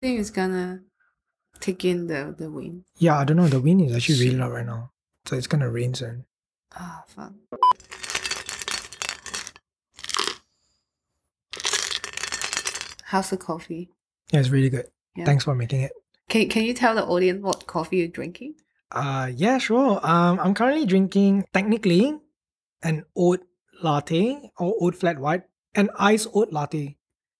think it's gonna take in the wind. Yeah, I don't know. The wind is actually really loud right now. So it's gonna rain soon. Ah, fuck. How's the coffee? Yeah, it's really good. Yeah. Thanks for making it. Can you tell the audience what coffee you're drinking? Yeah, sure. I'm currently drinking, technically, an oat latte or oat flat white. An iced oat latte.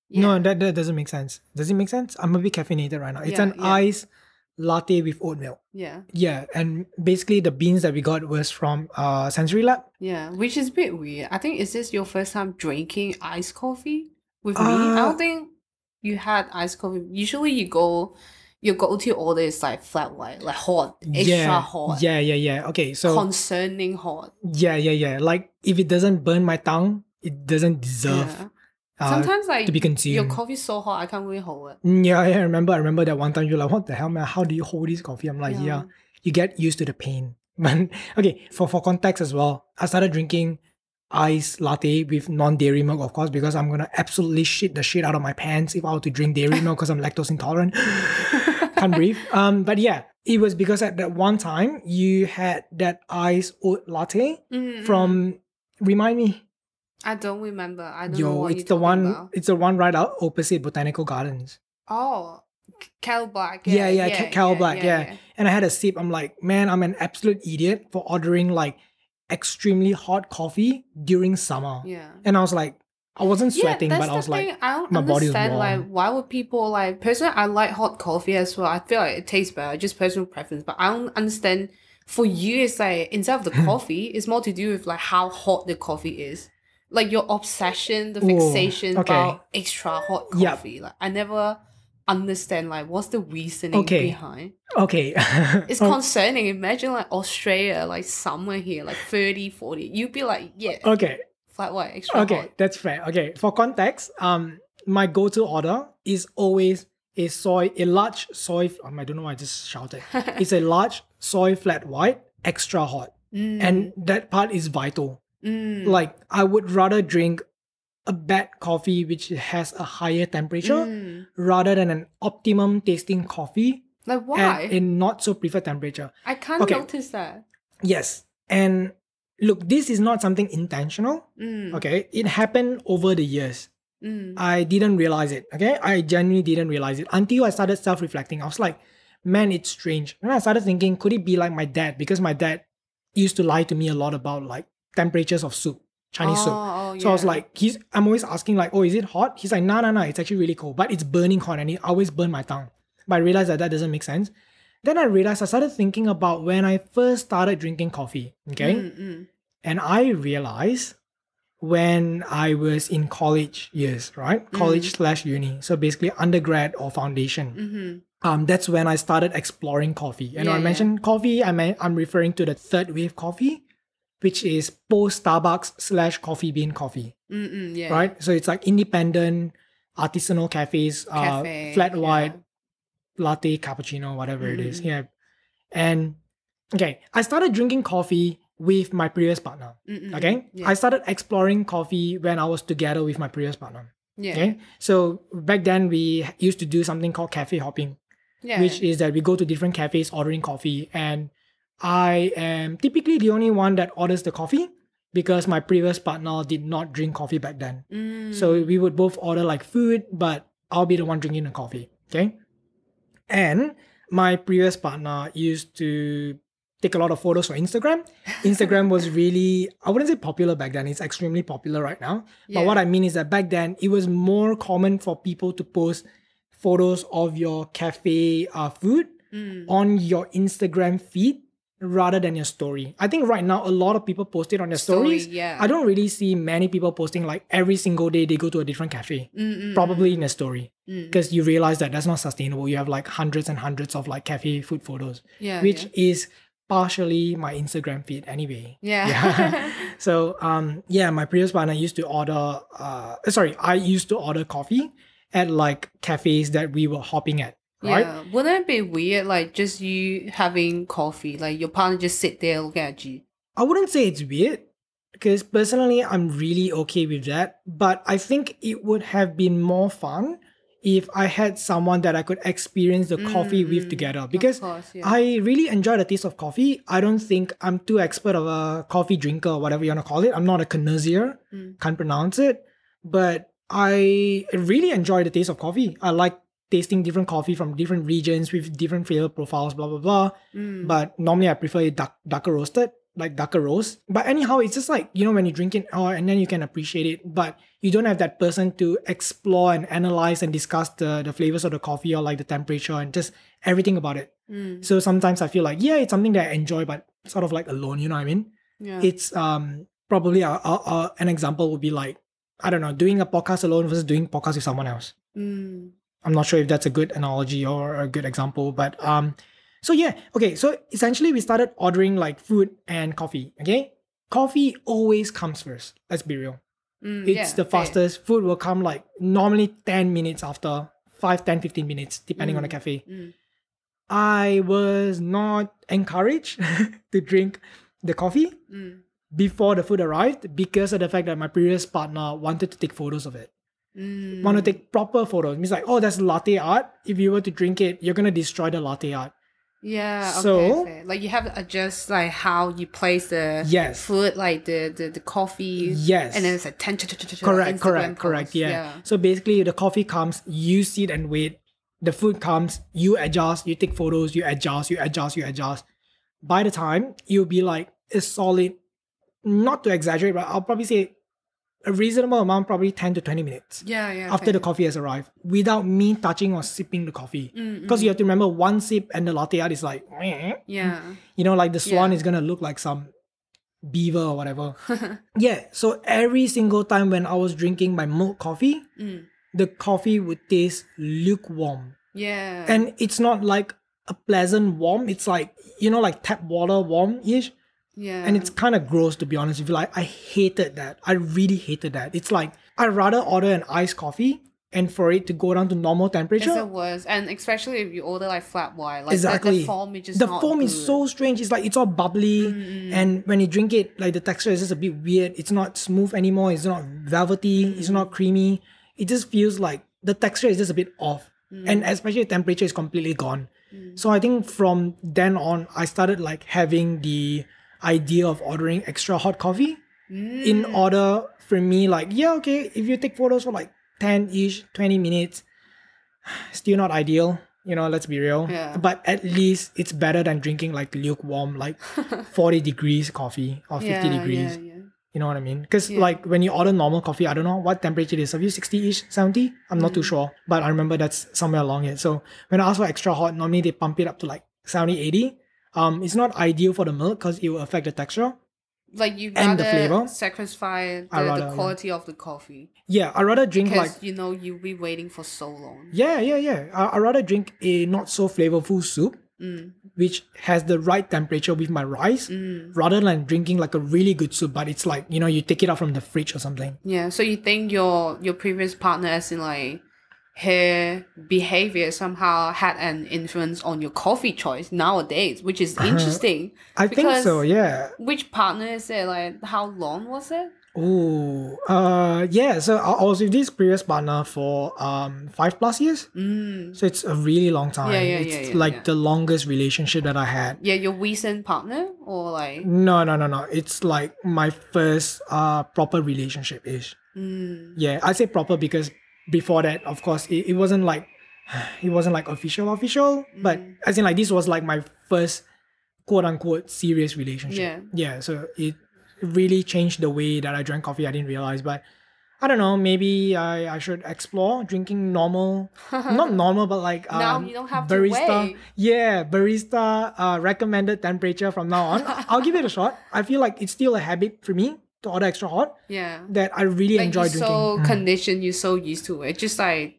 Yeah. No, that doesn't make sense. Does it make sense? I'm a bit caffeinated right now. It's an iced latte with oat milk. Yeah. Yeah, and basically the beans that we got was from Sensory Lab. Yeah, which is a bit weird. I think, is this your first time drinking iced coffee with me? I don't think you had iced coffee. Usually you go... Your go-to order is like flat white, like hot, extra hot. Yeah. Okay, so... Concerning hot. Yeah. Like, if it doesn't burn my tongue, it doesn't deserve sometimes, like, to be consumed. Your coffee's so hot, I can't really hold it. Yeah, I remember that one time you're like, what the hell, man? How do you hold this coffee? I'm like, yeah you get used to the pain. But okay, for context as well, I started drinking iced latte with non-dairy milk, of course, because I'm going to absolutely shit the shit out of my pants if I were to drink dairy milk because I'm lactose intolerant. Can't breathe. But yeah, it was because at that one time you had that iced oat latte from, remind me. I don't remember. I don't know what it's the one about. It's the one right out opposite Botanical Gardens. Oh, Cal Black. Cal Black. And I had a sip. I'm like, man, I'm an absolute idiot for ordering like extremely hot coffee during summer. Yeah. And I was like, I wasn't sweating, but I was like, I don't my body was warm. Like, why would people like? Personally, I like hot coffee as well. I feel like it tastes better. Just personal preference. But I don't understand. For you, it's like instead of the coffee, it's more to do with like how hot the coffee is. Like your obsession, the fixation about extra hot coffee. Yep. Like I never understand like what's the reasoning behind. Okay. It's concerning. Imagine like Australia, like summer here, like 30, 40. You'd be like, yeah. Okay. Flat white, extra hot. That's fair. Okay, for context, my go-to order is always a large soy. I don't know why I just shouted. It's a large soy flat white, extra hot, and that part is vital. Like I would rather drink a bad coffee which has a higher temperature rather than an optimum tasting coffee. Like why? At a not so preferred temperature. I can't notice that. Yes, and. Look, this is not something intentional, okay? It happened over the years. I didn't realize it, okay? I genuinely didn't realize it until I started self-reflecting. I was like, man, it's strange. And I started thinking, could it be like my dad? Because my dad used to lie to me a lot about like temperatures of soup, Chinese soup. So I was like, I'm always asking like, oh, is it hot? He's like, no, it's actually really cold, but it's burning hot and it always burned my tongue. But I realized that doesn't make sense. Then I realized I started thinking about when I first started drinking coffee, okay? And I realized when I was in college years, right? College/uni. So basically undergrad or foundation. That's when I started exploring coffee. And when I mentioned coffee, I'm referring to the third wave coffee, which is post-Starbucks/Coffee Bean coffee. Right? So it's like independent, artisanal cafes, flat white, latte, cappuccino, whatever it is. Yeah. And okay, I started drinking coffee with my previous partner. Okay? Yeah. I started exploring coffee when I was together with my previous partner. Yeah. Okay? So back then we used to do something called cafe hopping. Yeah. Which is that we go to different cafes ordering coffee, and I am typically the only one that orders the coffee because my previous partner did not drink coffee back then. So we would both order like food, but I'll be the one drinking the coffee. Okay? And my previous partner used to take a lot of photos for Instagram. Instagram was really, I wouldn't say popular back then. It's extremely popular right now. Yeah. But what I mean is that back then, it was more common for people to post photos of your cafe food on your Instagram feed rather than your story. I think right now, a lot of people post it on their stories. Yeah. I don't really see many people posting like every single day they go to a different cafe. Probably in a story. Because you realize that that's not sustainable. You have like hundreds and hundreds of like cafe food photos, which is partially my Instagram feed anyway. Yeah. So my previous partner used to order. I used to order coffee at like cafes that we were hopping at. Right? Yeah. Wouldn't it be weird, like just you having coffee, like your partner just sit there looking at you? I wouldn't say it's weird. Because personally, I'm really okay with that. But I think it would have been more fun if I had someone that I could experience the coffee with together. Because I really enjoy the taste of coffee. I don't think I'm too expert of a coffee drinker or whatever you want to call it. I'm not a connoisseur. Can't pronounce it. But I really enjoy the taste of coffee. I like tasting different coffee from different regions with different flavor profiles, blah, blah, blah. But normally I prefer it darker roasted, like darker roast. But anyhow, it's just like, you know, when you drink it and then you can appreciate it, but you don't have that person to explore and analyze and discuss the flavors of the coffee or like the temperature and just everything about it. So sometimes I feel like, yeah, it's something that I enjoy, but sort of like alone, you know what I mean? Yeah. It's probably an example would be like, I don't know, doing a podcast alone versus doing podcast with someone else. I'm not sure if that's a good analogy or a good example, but so yeah, okay, so essentially we started ordering like food and coffee, okay? Coffee always comes first, let's be real. It's the fastest. Right. Food will come like normally 10 minutes after, 5, 10, 15 minutes, depending on the cafe. I was not encouraged to drink the coffee before the food arrived because of the fact that my previous partner wanted to take photos of it. Want to take proper photos. It means like, oh, that's latte art. If you were to drink it, you're going to destroy the latte art. Yeah, okay, so fair. Like you have to adjust like how you place the food, like the coffee. Yes. And then it's like 10 correct. Yeah. So basically the coffee comes, you sit and wait. The food comes, you adjust, you take photos, you adjust. By the time, you'll be like a solid, not to exaggerate, but I'll probably say a reasonable amount, probably 10 to 20 minutes after the coffee has arrived, without me touching or sipping the coffee. Because you have to remember, one sip and the latte art is like, you know, like the swan is going to look like some beaver or whatever. So every single time when I was drinking my milk coffee, the coffee would taste lukewarm. Yeah. And it's not like a pleasant warm. It's like, you know, like tap water warm-ish. Yeah. And it's kind of gross, to be honest. If you like, I hated that. I really hated that. It's like, I'd rather order an iced coffee and for it to go down to normal temperature. It's the worst. And especially if you order like flat white. Like, exactly. The foam is just The foam is so strange. It's like, it's all bubbly. And when you drink it, like the texture is just a bit weird. It's not smooth anymore. It's not velvety. It's not creamy. It just feels like the texture is just a bit off. And especially the temperature is completely gone. So I think from then on, I started like having the idea of ordering extra hot coffee in order for me, like, yeah, okay, if you take photos for like 10-ish, 20 minutes, still not ideal, you know, let's be real. Yeah. But at least it's better than drinking like lukewarm, like 40 degrees coffee or 50 degrees. Yeah, yeah. You know what I mean? Because like when you order normal coffee, I don't know what temperature it is. Have you 60-ish, 70? I'm not too sure. But I remember that's somewhere along it. So when I ask for extra hot, normally they pump it up to like 70, 80. It's not ideal for the milk because it will affect the texture, like you and the flavor. Sacrifice the quality of the coffee. Yeah, I rather drink because, like, you know, you'll be waiting for so long. Yeah. I rather drink a not so flavorful soup, which has the right temperature with my rice, rather than drinking like a really good soup. But it's like, you know, you take it out from the fridge or something. Yeah. So you think your previous partner, as in like, her behavior somehow had an influence on your coffee choice nowadays, which is interesting. I think so, yeah. Which partner is it? Like, how long was it? Oh, so I was with this previous partner for 5+ years. So it's a really long time. It's the longest relationship that I had. Yeah, your recent partner or like? No. It's like my first proper relationship-ish. Yeah, I say proper because before that, of course, it wasn't like official, but as in like this was like my first quote unquote serious relationship. Yeah. So it really changed the way that I drank coffee. I didn't realize, but I don't know. Maybe I should explore drinking normal, not normal, but like now you don't have barista. To wait. Yeah, barista recommended temperature from now on. I'll give it a shot. I feel like it's still a habit for me to order extra hot, that I really like enjoy drinking. So conditioned, you're so used to it. Just like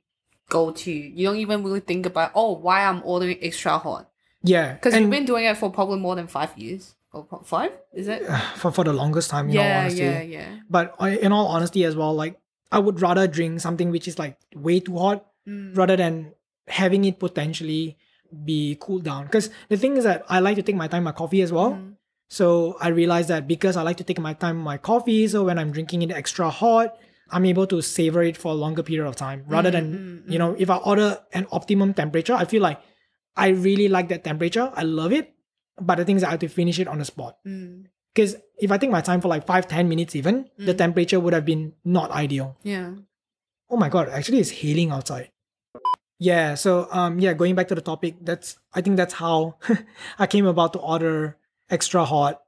you don't even really think about, oh, why I'm ordering extra hot. Yeah, because you've been doing it for probably more than 5 years. Or 5? Is it? For the longest time, in all honesty. Yeah. But in all honesty as well, like I would rather drink something which is like way too hot rather than having it potentially be cooled down. Because the thing is that I like to take my time with my coffee as well. So I realized that because I like to take my time with my coffee, so when I'm drinking it extra hot, I'm able to savor it for a longer period of time rather than, you know, if I order an optimum temperature, I feel like I really like that temperature. I love it. But the thing is I have to finish it on the spot. Because if I take my time for like 5-10 minutes even, the temperature would have been not ideal. Yeah. Oh my God, actually it's hailing outside. Yeah, so going back to the topic, I think that's how I came about to order extra hot,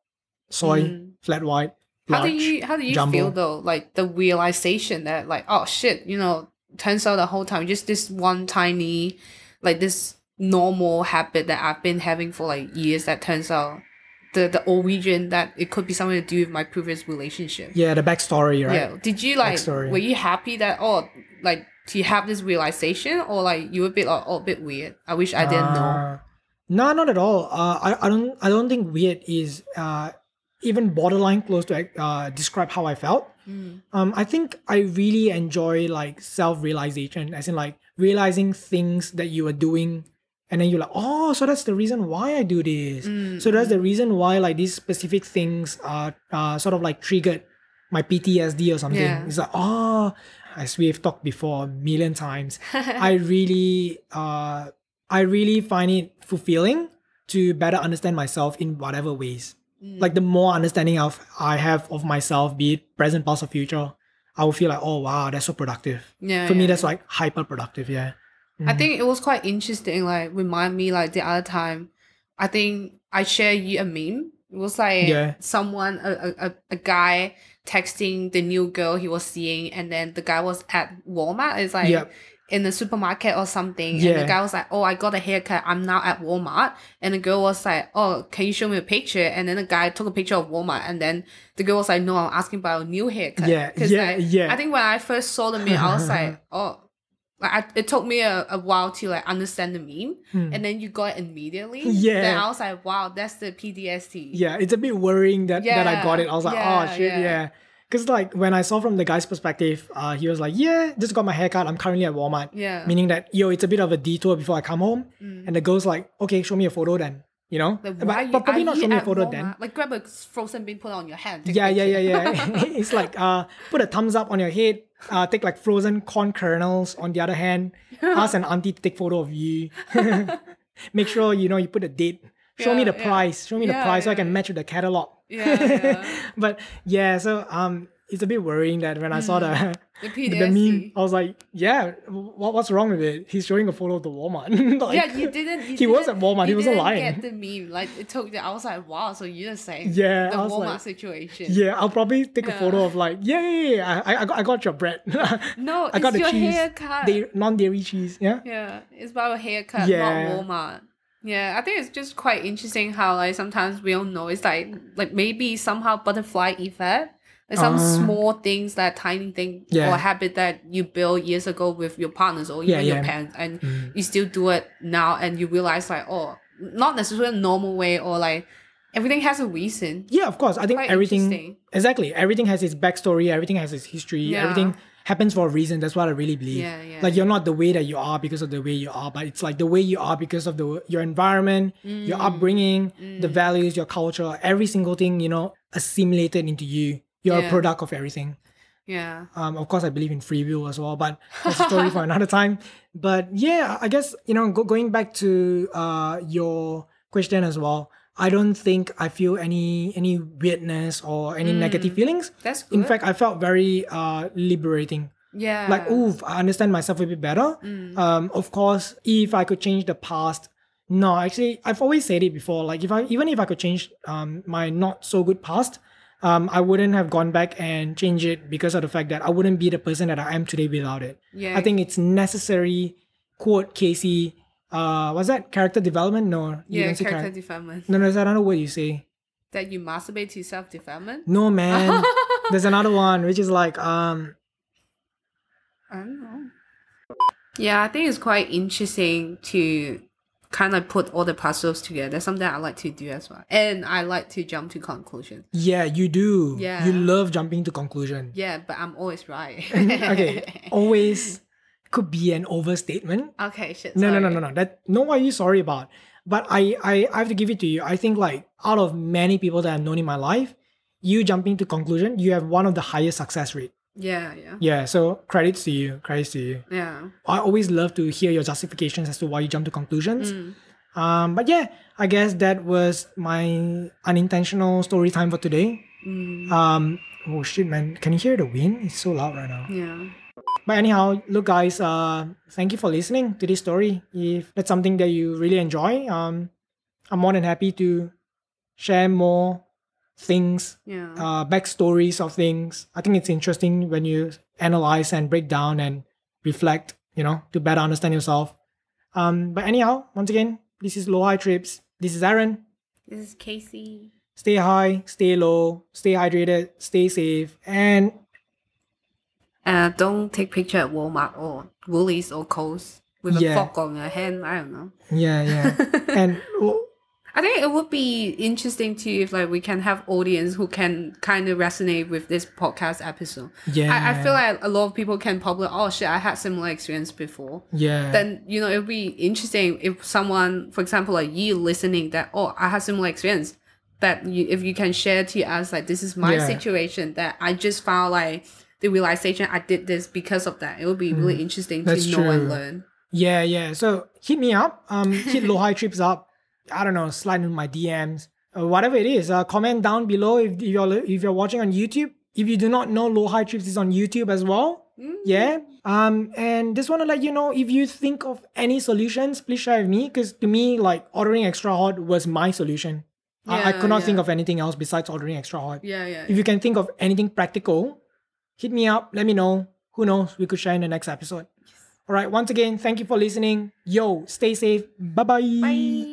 soy, flat white, large, How do you jumbo. Feel though, like the realization that like, oh shit, you know, turns out the whole time, just this one tiny, like this normal habit that I've been having for like years that turns out the origin that it could be something to do with my previous relationship. Yeah, the backstory, right? Yeah. Did you like, backstory. Were you happy that, oh, like, do you have this realization or like you were a bit like, oh, a bit weird? I wish I didn't know. No, not at all. I don't think weird is even borderline close to describe how I felt. I think I really enjoy like self-realization, as in like realizing things that you are doing. And then you're like, oh, so that's the reason why I do this. So that's the reason why like these specific things are sort of like triggered my PTSD or something. Yeah. It's like, oh, as we've talked before a million times, I really find it fulfilling to better understand myself in whatever ways. Like the more understanding I have of myself, be it present, past or future, I will feel like, oh, wow, that's so productive. Yeah, For me, that's like hyper productive, yeah. I think it was quite interesting, like remind me like the other time, I think I shared you a meme. It was like someone, a guy texting the new girl he was seeing, and then the guy was at Walmart. It's like in the supermarket or something. Yeah. And the guy was like, oh, I got a haircut. I'm now at Walmart. And the girl was like, oh, can you show me a picture? And then the guy took a picture of Walmart. And then the girl was like, no, I'm asking about a new haircut. I think when I first saw the meme, I was like, oh. It took me a while to like understand the meme, and then you got it immediately. Yeah. Then I was like, wow, that's the PTSD. Yeah, it's a bit worrying that I got it. I was like, oh shit, yeah. Because like when I saw from the guy's perspective, he was like, yeah, just got my haircut. I'm currently at Walmart. Yeah. Meaning that, yo, it's a bit of a detour before I come home. And the girl's like, okay, show me a photo then. You know? Like, but probably not show me a photo Walmart? Then. Like grab a frozen bean, put it on your hand. Yeah. It's like, put a thumbs up on your head. Take like frozen corn kernels on the other hand. Ask an auntie to take photo of you. Make sure, you know, you put a date. Show me the price so I can match with the catalog. But yeah, so it's a bit worrying that when I saw the meme, I was like, yeah, what's wrong with it? He's showing a photo of the Walmart. Like, yeah, you didn't. He was at Walmart. He wasn't lying. Get the meme. Like it took. I was like, wow. So you're saying the Walmart situation. Yeah, I'll probably take a photo of like, I got your bread. No, I got it's your cheese, haircut. Non-dairy cheese. Yeah. Yeah, it's about a haircut, not Walmart. Yeah, I think it's just quite interesting how like sometimes we don't know. It's like maybe somehow butterfly effect. Like some small things, that tiny thing or habit that you built years ago with your partners or even your parents, and you still do it now, and you realize like, oh, not necessarily a normal way, or like everything has a reason. Yeah, of course. I think everything has its backstory, everything has its history, everything happens for a reason. That's what I really believe. Like you're not the way that you are because of the way you are, but it's like the way you are because of your environment, your upbringing, the values, your culture, every single thing, you know, assimilated into you. You're a product of everything. Yeah. Of course, I believe in free will as well, but that's a story for another time. But yeah, I guess, you know, going back to your question as well, I don't think I feel any weirdness or any negative feelings. That's good. In fact, I felt very liberating. Yeah. Like, ooh, I understand myself a bit better. Of course, if I could change the past, no, actually, I've always said it before. Like, if I could change my not so good past, I wouldn't have gone back and changed it because of the fact that I wouldn't be the person that I am today without it. Yeah. I think it's necessary, quote Casey, what's that? Character development? No. Yeah, character development. No, there's another word you say. That you masturbate to self-development? No, man. There's another one, which is like... I don't know. Yeah, I think it's quite interesting to... kind of put all the puzzles together. That's something I like to do as well, and I like to jump to conclusions. Yeah, you do. Yeah, you love jumping to conclusion. Yeah, but I'm always right. Okay, always could be an overstatement. Okay, shit. No. What are you sorry about? But I have to give it to you. I think like out of many people that I've known in my life, you jumping to conclusion, you have one of the highest success rate. Yeah. So credits to you. Yeah. I always love to hear your justifications as to why you jump to conclusions. But yeah, I guess that was my unintentional story time for today. Oh shit, man. Can you hear the wind? It's so loud right now. Yeah. But anyhow, look guys, thank you for listening to this story. If that's something that you really enjoy, I'm more than happy to share more things, backstories of things. I think it's interesting when you analyze and break down and reflect, to better understand yourself. But anyhow, once again, this is Low High Trips. This is Aaron. This is Casey. Stay high, stay low, stay hydrated, stay safe, and... don't take picture at Walmart or Woolies or Coles with a fork on your hand. I don't know. Yeah. And I think it would be interesting too if we can have audience who can kind of resonate with this podcast episode. Yeah. I feel like a lot of people can probably, oh shit, I had similar experience before. Yeah. Then, it would be interesting if someone, for example, you listening that, oh, I had similar experience. But if you can share to us, this is my situation that I just found the realization I did this because of that. It would be really interesting to know and learn. Yeah. So hit me up. Hit Low High Trips up. I don't know, slide in my DMs. Whatever it is. Comment down below if you're watching on YouTube. If you do not know, Low High Trips is on YouTube as well. Yeah. And just want to let you know, if you think of any solutions, please share with me. Because to me, ordering extra hot was my solution. I could not think of anything else besides ordering extra hot. Yeah. If you can think of anything practical, hit me up. Let me know. Who knows? We could share in the next episode. Yes. All right. Once again, thank you for listening. Yo, stay safe. Bye-bye. Bye.